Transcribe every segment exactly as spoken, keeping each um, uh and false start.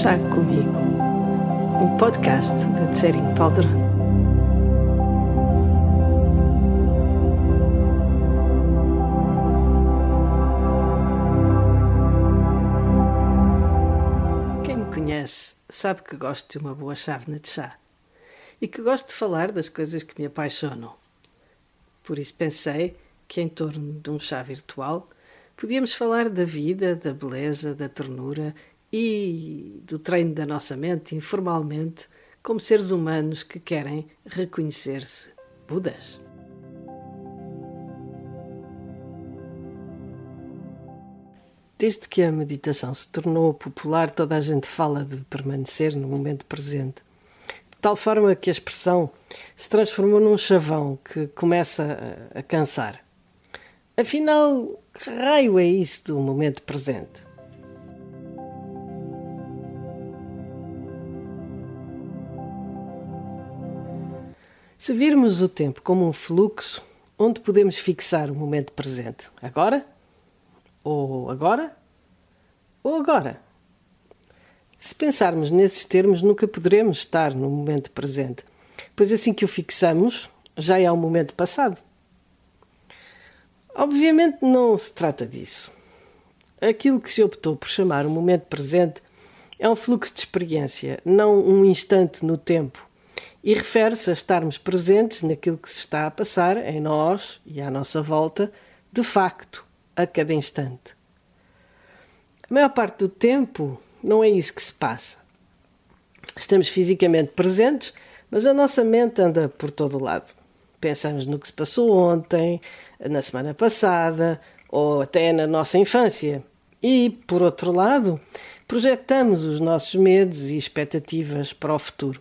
Chá Comigo, um podcast de Tsering Paldron. Quem me conhece sabe que gosto de uma boa chávena de chá e que gosto de falar das coisas que me apaixonam. Por isso pensei que em torno de um chá virtual podíamos falar da vida, da beleza, da ternura e do treino da nossa mente, informalmente, como seres humanos que querem reconhecer-se Budas. Desde que a meditação se tornou popular, toda a gente fala de permanecer no momento presente, de tal forma que a expressão se transformou num chavão que começa a cansar. Afinal, que raio é isso do momento presente? Se virmos o tempo como um fluxo, onde podemos fixar o momento presente? Agora? Ou agora? Ou agora? Se pensarmos nesses termos, nunca poderemos estar no momento presente, pois assim que o fixamos, já é um momento passado. Obviamente não se trata disso. Aquilo que se optou por chamar o momento presente é um fluxo de experiência, não um instante no tempo. E refere-se a estarmos presentes naquilo que se está a passar em nós e à nossa volta, de facto, a cada instante. A maior parte do tempo não é isso que se passa. Estamos fisicamente presentes, mas a nossa mente anda por todo o lado. Pensamos no que se passou ontem, na semana passada ou até na nossa infância. E, por outro lado, projetamos os nossos medos e expectativas para o futuro.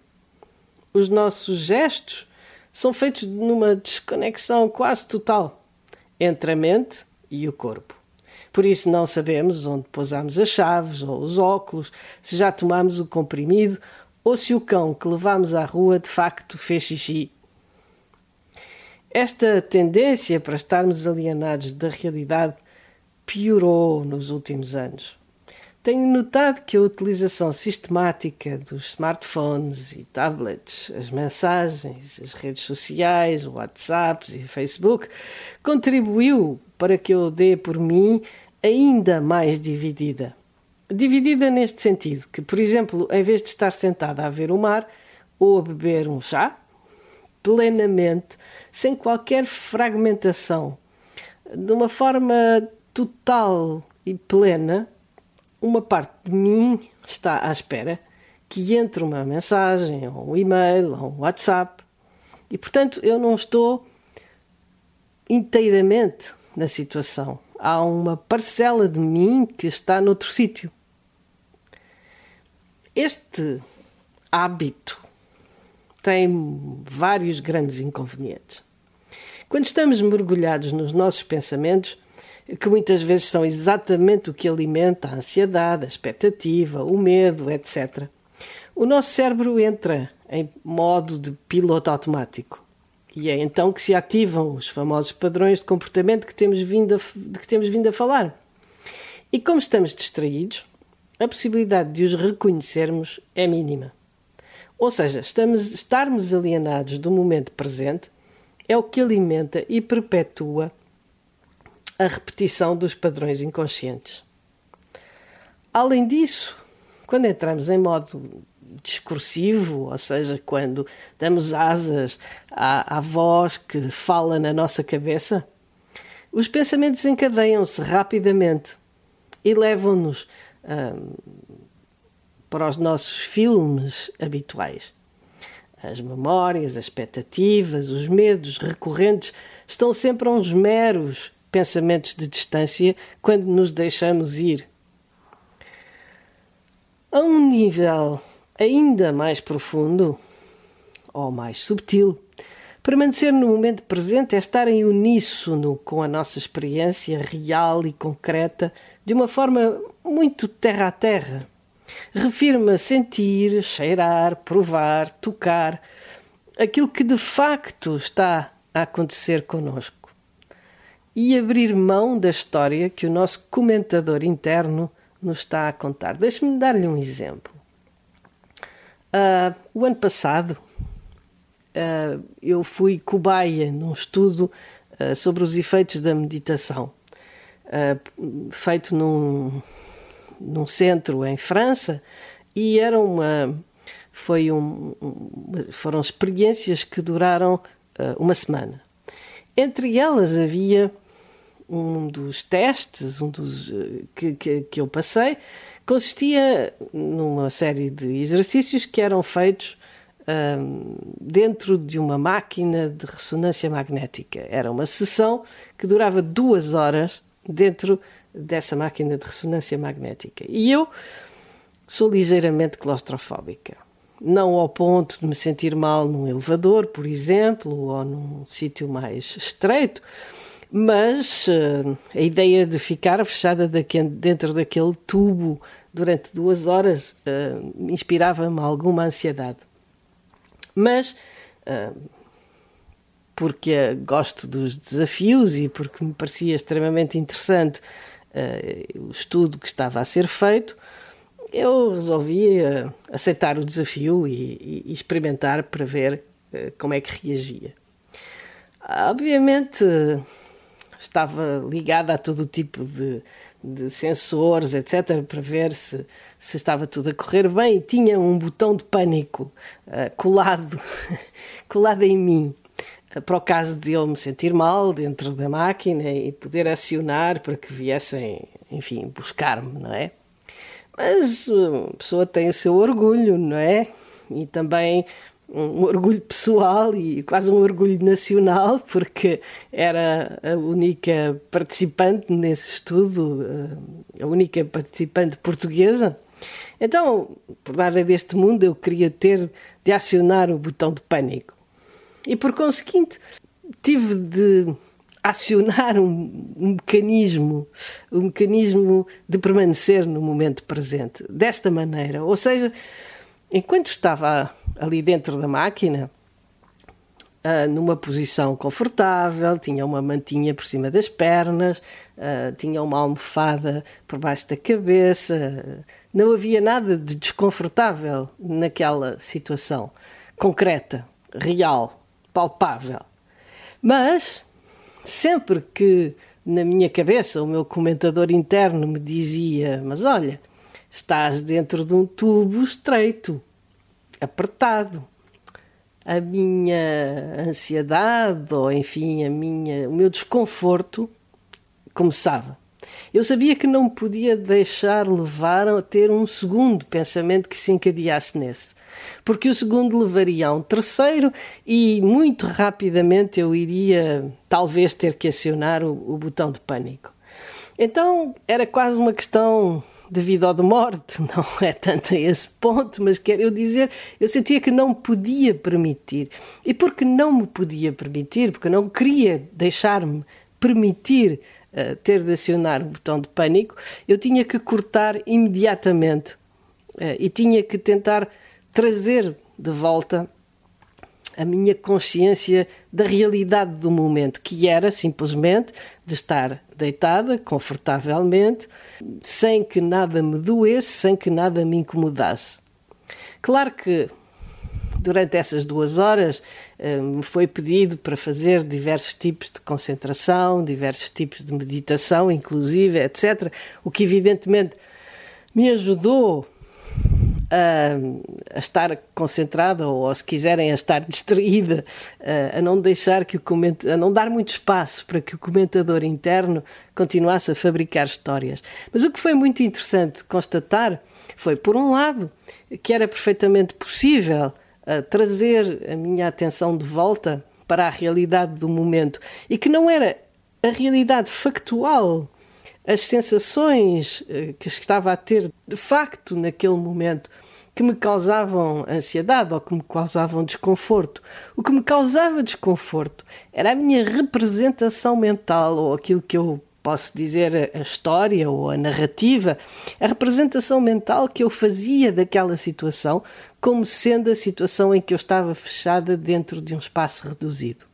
Os nossos gestos são feitos numa desconexão quase total entre a mente e o corpo. Por isso não sabemos onde pousamos as chaves ou os óculos, se já tomámos o comprimido ou se o cão que levámos à rua de facto fez xixi. Esta tendência para estarmos alienados da realidade piorou nos últimos anos. Tenho notado que a utilização sistemática dos smartphones e tablets, as mensagens, as redes sociais, WhatsApps e Facebook, contribuiu para que eu dê por mim ainda mais dividida. Dividida neste sentido, que, por exemplo, em vez de estar sentada a ver o mar ou a beber um chá, plenamente, sem qualquer fragmentação, de uma forma total e plena, uma parte de mim está à espera que entre uma mensagem, ou um e-mail, ou um WhatsApp. E, portanto, eu não estou inteiramente na situação. Há uma parcela de mim que está noutro sítio. Este hábito tem vários grandes inconvenientes. Quando estamos mergulhados nos nossos pensamentos, que muitas vezes são exatamente o que alimenta a ansiedade, a expectativa, o medo, etcétera. O nosso cérebro entra em modo de piloto automático e é então que se ativam os famosos padrões de comportamento que temos vindo a, de que temos vindo a falar. E como estamos distraídos, a possibilidade de os reconhecermos é mínima. Ou seja, estamos, estarmos alienados do momento presente é o que alimenta e perpetua a repetição dos padrões inconscientes. Além disso, quando entramos em modo discursivo, ou seja, quando damos asas à, à voz que fala na nossa cabeça, os pensamentos encadeiam-se rapidamente e levam-nos hum, para os nossos filmes habituais. As memórias, as expectativas, os medos recorrentes estão sempre a uns meros pensamentos de distância quando nos deixamos ir. A um nível ainda mais profundo, ou mais subtil, permanecer no momento presente é estar em uníssono com a nossa experiência real e concreta de uma forma muito terra a terra. Refiro-me a sentir, cheirar, provar, tocar, aquilo que de facto está a acontecer connosco. E abrir mão da história que o nosso comentador interno nos está a contar. Deixe-me dar-lhe um exemplo. Uh, o ano passado uh, eu fui cobaia num estudo uh, sobre os efeitos da meditação, uh, feito num, num centro em França, e era uma, foi um, foram experiências que duraram uh, uma semana. Entre elas havia um dos testes, um dos uh, que, que, que eu passei, consistia numa série de exercícios que eram feitos um, dentro de uma máquina de ressonância magnética. Era uma sessão que durava duas horas dentro dessa máquina de ressonância magnética. E eu sou ligeiramente claustrofóbica. Não ao ponto de me sentir mal num elevador, por exemplo, ou num sítio mais estreito, mas uh, a ideia de ficar fechada daqui, dentro daquele tubo durante duas horas uh, inspirava-me alguma ansiedade. Mas, uh, porque uh, gosto dos desafios e porque me parecia extremamente interessante uh, o estudo que estava a ser feito, eu resolvi uh, aceitar o desafio e, e experimentar para ver uh, como é que reagia. Obviamente... Uh, Estava ligada a todo o tipo de, de sensores, etcétera, para ver se, se estava tudo a correr bem. E tinha um botão de pânico uh, colado, colado em mim, uh, para o caso de eu me sentir mal dentro da máquina e poder acionar para que viessem, enfim, buscar-me, não é? Mas uh, a pessoa tem o seu orgulho, não é? E também... um orgulho pessoal e quase um orgulho nacional, porque era a única participante nesse estudo, a única participante portuguesa. Então, por nada deste mundo, eu queria ter de acionar o botão de pânico. E, por conseguinte, tive de acionar um, um mecanismo, um mecanismo de permanecer no momento presente, desta maneira. Ou seja, enquanto estava ali dentro da máquina, numa posição confortável, tinha uma mantinha por cima das pernas, tinha uma almofada por baixo da cabeça, não havia nada de desconfortável naquela situação concreta, real, palpável. Mas, sempre que na minha cabeça o meu comentador interno me dizia: mas olha, estás dentro de um tubo estreito, apertado. A minha ansiedade, ou enfim, a minha, o meu desconforto começava. Eu sabia que não me podia deixar levar a ter um segundo pensamento que se encadeasse nesse, porque o segundo levaria a um terceiro e muito rapidamente eu iria talvez ter que acionar o, o botão de pânico. Então era quase uma questão... de vida ou de morte, não é tanto a esse ponto, mas quero eu dizer, eu sentia que não me podia permitir. E porque não me podia permitir, porque não queria deixar-me permitir uh, ter de acionar o botão de pânico, eu tinha que cortar imediatamente uh, e tinha que tentar trazer de volta a minha consciência da realidade do momento, que era simplesmente de estar deitada, confortavelmente, sem que nada me doesse, sem que nada me incomodasse. Claro que durante essas duas horas me foi pedido para fazer diversos tipos de concentração, diversos tipos de meditação, inclusive, etcétera, o que evidentemente me ajudou a estar concentrada, ou se quiserem a estar distraída, a não deixar que o coment... a não dar muito espaço para que o comentador interno continuasse a fabricar histórias. Mas o que foi muito interessante constatar foi, por um lado, que era perfeitamente possível trazer a minha atenção de volta para a realidade do momento, e que não era a realidade factual, as sensações que estava a ter de facto naquele momento que me causavam ansiedade ou que me causavam desconforto. O que me causava desconforto era a minha representação mental, ou aquilo que eu posso dizer a história ou a narrativa, a representação mental que eu fazia daquela situação como sendo a situação em que eu estava fechada dentro de um espaço reduzido.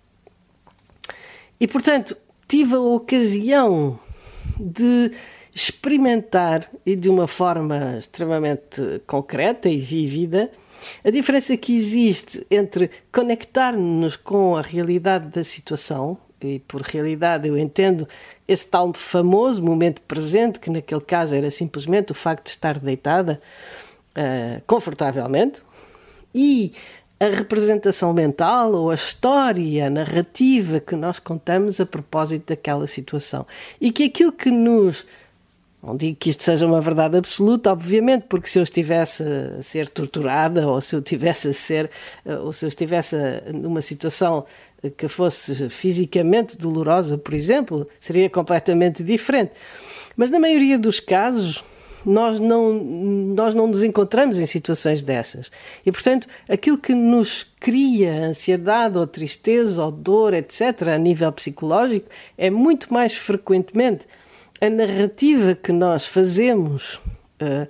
E, portanto, tive a ocasião de experimentar, e de uma forma extremamente concreta e vívida, A diferença que existe entre conectar-nos com a realidade da situação, e por realidade eu entendo esse tal famoso momento presente, que naquele caso era simplesmente o facto de estar deitada uh, confortavelmente, e a representação mental ou a história, a narrativa que nós contamos a propósito daquela situação. E que aquilo que nos... Não digo que isto seja uma verdade absoluta, obviamente, porque se eu estivesse a ser torturada ou se eu estivesse a ser, ou se eu estivesse numa situação que fosse fisicamente dolorosa, por exemplo, seria completamente diferente. Mas na maioria dos casos, nós não, nós não nos encontramos em situações dessas. E, portanto, aquilo que nos cria ansiedade ou tristeza ou dor, etcétera, a nível psicológico, é muito mais frequentemente a narrativa que nós fazemos, uh,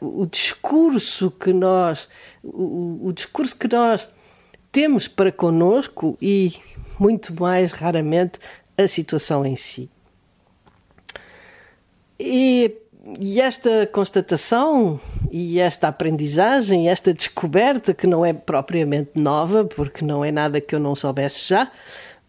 uh, o discurso que nós, o, o discurso que nós temos para connosco e muito mais raramente a situação em si. E, e esta constatação e esta aprendizagem, esta descoberta que não é propriamente nova, porque não é nada que eu não soubesse já,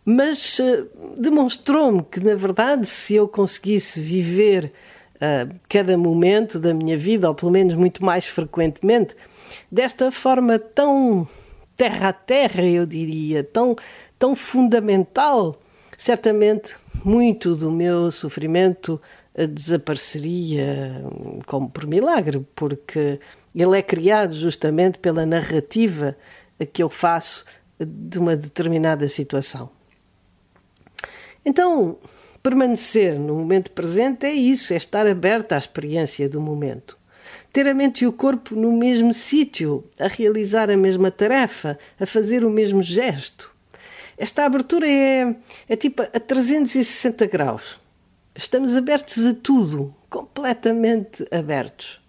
mas uh, demonstrou-me que, na verdade, se eu conseguisse viver uh, cada momento da minha vida, ou pelo menos muito mais frequentemente, desta forma tão terra a terra, eu diria, tão, tão fundamental, certamente muito do meu sofrimento uh, desapareceria um, como por milagre, porque ele é criado justamente pela narrativa que eu faço de uma determinada situação. Então, permanecer no momento presente é isso, é estar aberto à experiência do momento. Ter a mente e o corpo no mesmo sítio, a realizar a mesma tarefa, a fazer o mesmo gesto. Esta abertura é, é tipo a trezentos e sessenta graus. Estamos abertos a tudo, completamente abertos.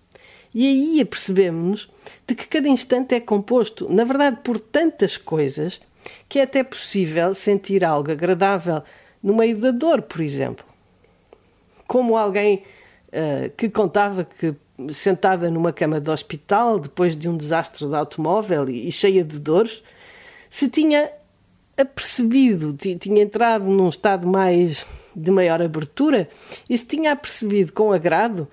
E aí apercebemos-nos de que cada instante é composto, na verdade, por tantas coisas, que é até possível sentir algo agradável no meio da dor, por exemplo. Como alguém uh, que contava que, sentada numa cama de hospital, depois de um desastre de automóvel e, e cheia de dores, se tinha apercebido, t- tinha entrado num estado mais de maior abertura e se tinha apercebido com agrado,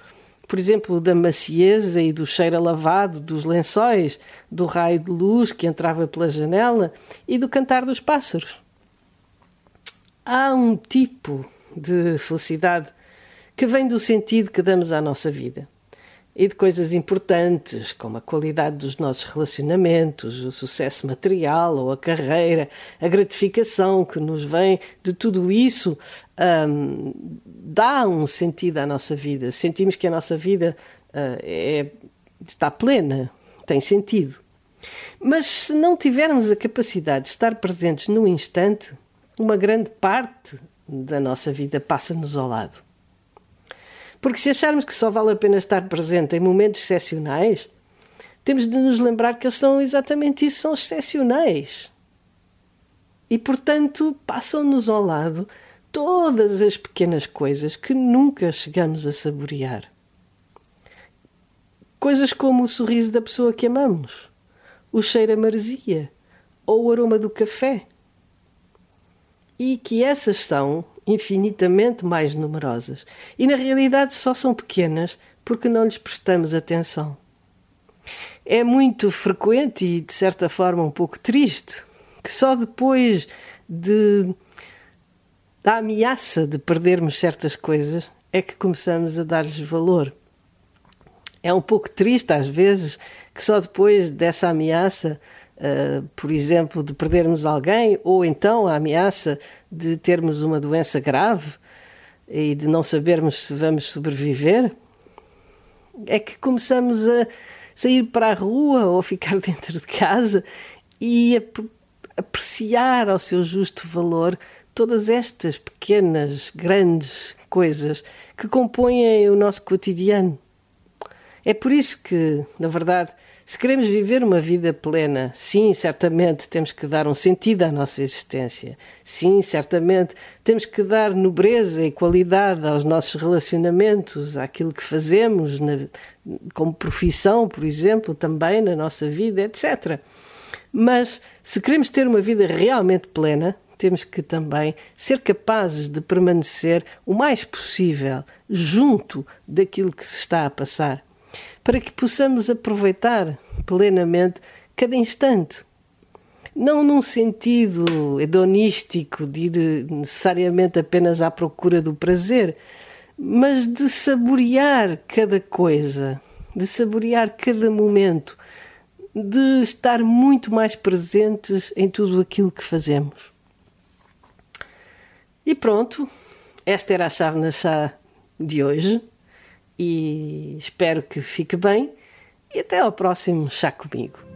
por exemplo, da macieza e do cheiro a lavado dos lençóis, do raio de luz que entrava pela janela e do cantar dos pássaros. Há um tipo de felicidade que vem do sentido que damos à nossa vida e de coisas importantes, como a qualidade dos nossos relacionamentos, o sucesso material ou a carreira, a gratificação que nos vem de tudo isso, um, dá um sentido à nossa vida. Sentimos que a nossa vida uh, é, está plena, tem sentido. Mas se não tivermos a capacidade de estar presentes no instante, uma grande parte da nossa vida passa-nos ao lado. Porque se acharmos que só vale a pena estar presente em momentos excepcionais, temos de nos lembrar que eles são exatamente isso, são excepcionais. E, portanto, passam-nos ao lado todas as pequenas coisas que nunca chegamos a saborear. Coisas como o sorriso da pessoa que amamos, o cheiro a maresia ou o aroma do café. E que essas são infinitamente mais numerosas e, na realidade, só são pequenas porque não lhes prestamos atenção. É muito frequente e, de certa forma, um pouco triste que só depois de, da ameaça de perdermos certas coisas é que começamos a dar-lhes valor. É um pouco triste, às vezes, que só depois dessa ameaça, Uh, por exemplo, de perdermos alguém, ou então a ameaça de termos uma doença grave e de não sabermos se vamos sobreviver, é que começamos a sair para a rua ou a ficar dentro de casa e a apreciar ao seu justo valor todas estas pequenas, grandes coisas que compõem o nosso cotidiano. É por isso que, na verdade, Se queremos viver uma vida plena, sim, certamente temos que dar um sentido à nossa existência. Sim, certamente temos que dar nobreza e qualidade aos nossos relacionamentos, àquilo que fazemos na, como profissão, por exemplo, também na nossa vida, etcétera. Mas se queremos ter uma vida realmente plena, temos que também ser capazes de permanecer o mais possível junto daquilo que se está a passar, para que possamos aproveitar plenamente cada instante. Não num sentido hedonístico de ir necessariamente apenas à procura do prazer, mas de saborear cada coisa, de saborear cada momento, de estar muito mais presentes em tudo aquilo que fazemos. E pronto, esta era a Chave na Chá de hoje. E espero que fique bem e até ao próximo Chá Comigo.